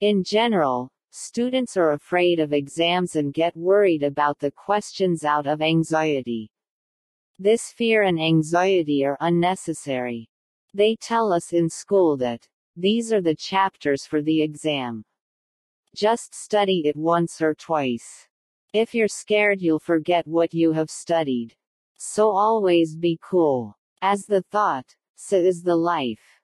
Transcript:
In general, students are afraid of exams and get worried about the questions out of anxiety. This fear and anxiety are unnecessary. They tell us in school that these are the chapters for the exam. Just study it once or twice. If you're scared, you'll forget what you have studied. So always be cool. As the thought, so is the life.